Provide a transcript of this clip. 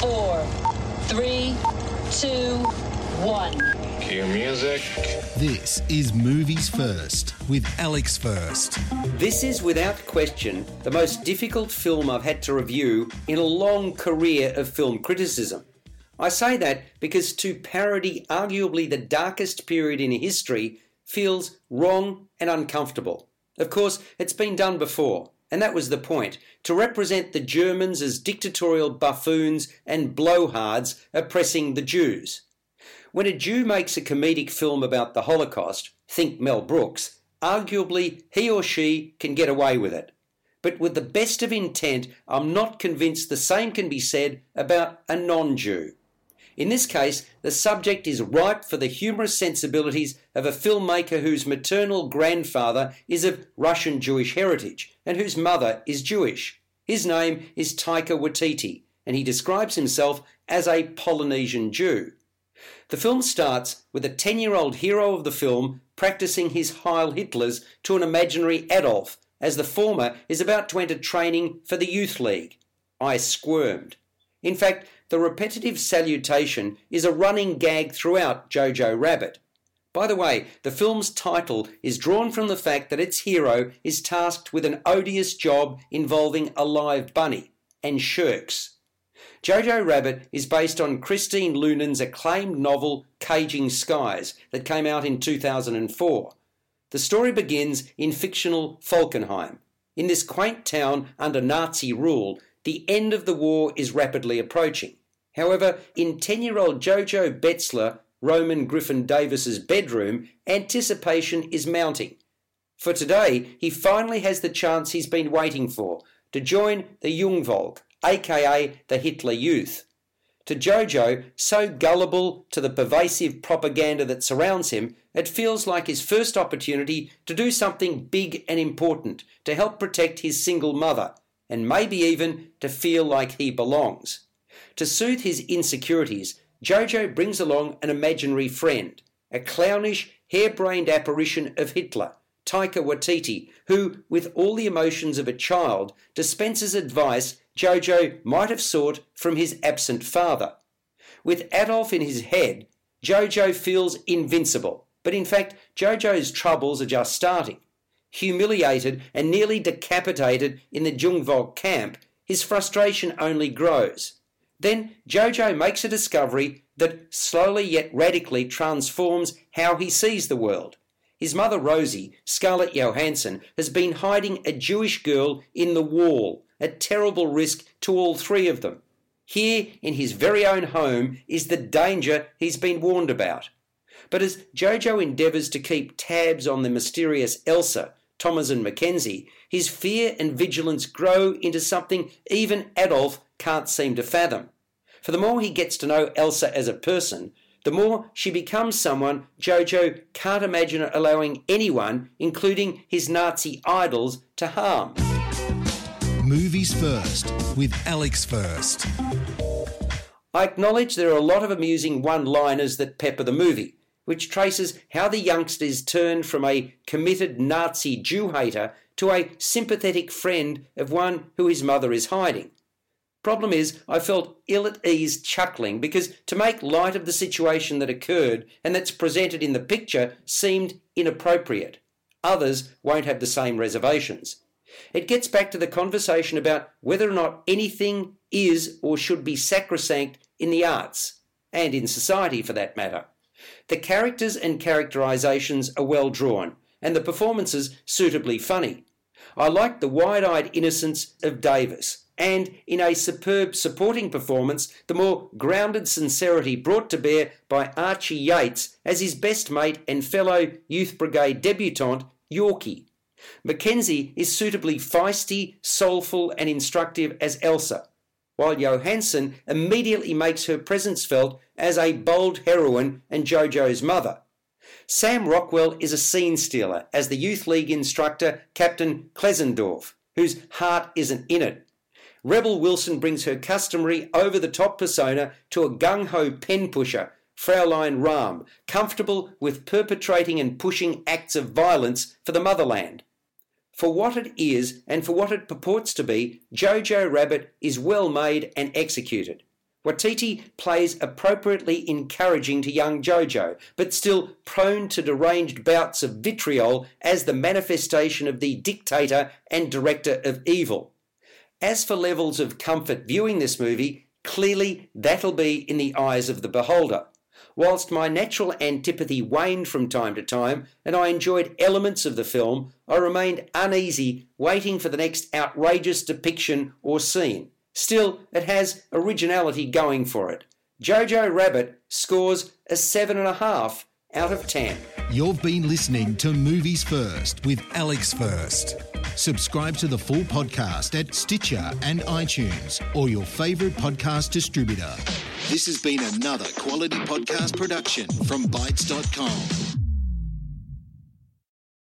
4, 3, 2, 1. Cue music. This is Movies First with Alex First. This is without question the most difficult film I've had to review in a long career of film criticism. I say that because to parody arguably the darkest period in history feels wrong and uncomfortable. Of course, it's been done before, and that was the point, to represent the Germans as dictatorial buffoons and blowhards oppressing the Jews. When a Jew makes a comedic film about the Holocaust, think Mel Brooks, arguably he or she can get away with it. But with the best of intent, I'm not convinced the same can be said about a non-Jew. In this case, the subject is ripe for the humorous sensibilities of a filmmaker whose maternal grandfather is of Russian Jewish heritage and whose mother is Jewish. His name is Taika Waititi, and he describes himself as a Polynesian Jew. The film starts with a 10-year-old hero of the film practicing his Heil Hitlers to an imaginary Adolf, as the former is about to enter training for the Youth League. I squirmed. In fact, the repetitive salutation is a running gag throughout Jojo Rabbit. By the way, the film's title is drawn from the fact that its hero is tasked with an odious job involving a live bunny, and shirks. Jojo Rabbit is based on Christine Lunan's acclaimed novel Caging Skies that came out in 2004. The story begins in fictional Falkenheim. In this quaint town under Nazi rule, the end of the war is rapidly approaching. However, in 10-year-old Jojo Betzler, Roman Griffin Davis's bedroom, anticipation is mounting. For today, he finally has the chance he's been waiting for, to join the Jungvolk, aka the Hitler Youth. To Jojo, so gullible to the pervasive propaganda that surrounds him, it feels like his first opportunity to do something big and important, to help protect his single mother, and maybe even to feel like he belongs. To soothe his insecurities, Jojo brings along an imaginary friend, a clownish, harebrained apparition of Hitler, Taika Waititi, who, with all the emotions of a child, dispenses advice Jojo might have sought from his absent father. With Adolf in his head, Jojo feels invincible, but in fact, Jojo's troubles are just starting. Humiliated and nearly decapitated in the Jungvogt camp, his frustration only grows. Then Jojo makes a discovery that slowly yet radically transforms how he sees the world. His mother Rosie, Scarlett Johansson, has been hiding a Jewish girl in the wall, a terrible risk to all three of them. Here, in his very own home, is the danger he's been warned about. But as Jojo endeavours to keep tabs on the mysterious Elsa, Thomas and Mackenzie, his fear and vigilance grow into something even Adolf can't seem to fathom. For the more he gets to know Elsa as a person, the more she becomes someone Jojo can't imagine allowing anyone, including his Nazi idols, to harm. Movies First with Alex First. I acknowledge there are a lot of amusing one-liners that pepper the movie, which traces how the youngsters turned from a committed Nazi Jew hater to a sympathetic friend of one who his mother is hiding. Problem is, I felt ill at ease chuckling because to make light of the situation that occurred and that's presented in the picture seemed inappropriate. Others won't have the same reservations. It gets back to the conversation about whether or not anything is or should be sacrosanct in the arts, and in society for that matter. The characters and characterizations are well drawn, and the performances suitably funny. I like the wide-eyed innocence of Davis, and in a superb supporting performance, the more grounded sincerity brought to bear by Archie Yates as his best mate and fellow Youth Brigade debutante, Yorkie. Mackenzie is suitably feisty, soulful, and instructive as Elsa, while Johansson immediately makes her presence felt as a bold heroine and Jojo's mother. Sam Rockwell is a scene stealer as the Youth League instructor Captain Klesendorf, whose heart isn't in it. Rebel Wilson brings her customary over-the-top persona to a gung-ho pen pusher, Fräulein Rahm, comfortable with perpetrating and pushing acts of violence for the motherland. For what it is and for what it purports to be, Jojo Rabbit is well made and executed. Waititi plays appropriately encouraging to young Jojo, but still prone to deranged bouts of vitriol as the manifestation of the dictator and director of evil. As for levels of comfort viewing this movie, clearly that'll be in the eyes of the beholder. Whilst my natural antipathy waned from time to time and I enjoyed elements of the film, I remained uneasy, waiting for the next outrageous depiction or scene. Still, it has originality going for it. Jojo Rabbit scores a 7.5 out of 10. You've been listening to Movies First with Alex First. Subscribe to the full podcast at Stitcher and iTunes or your favourite podcast distributor. This has been another quality podcast production from Bytes.com.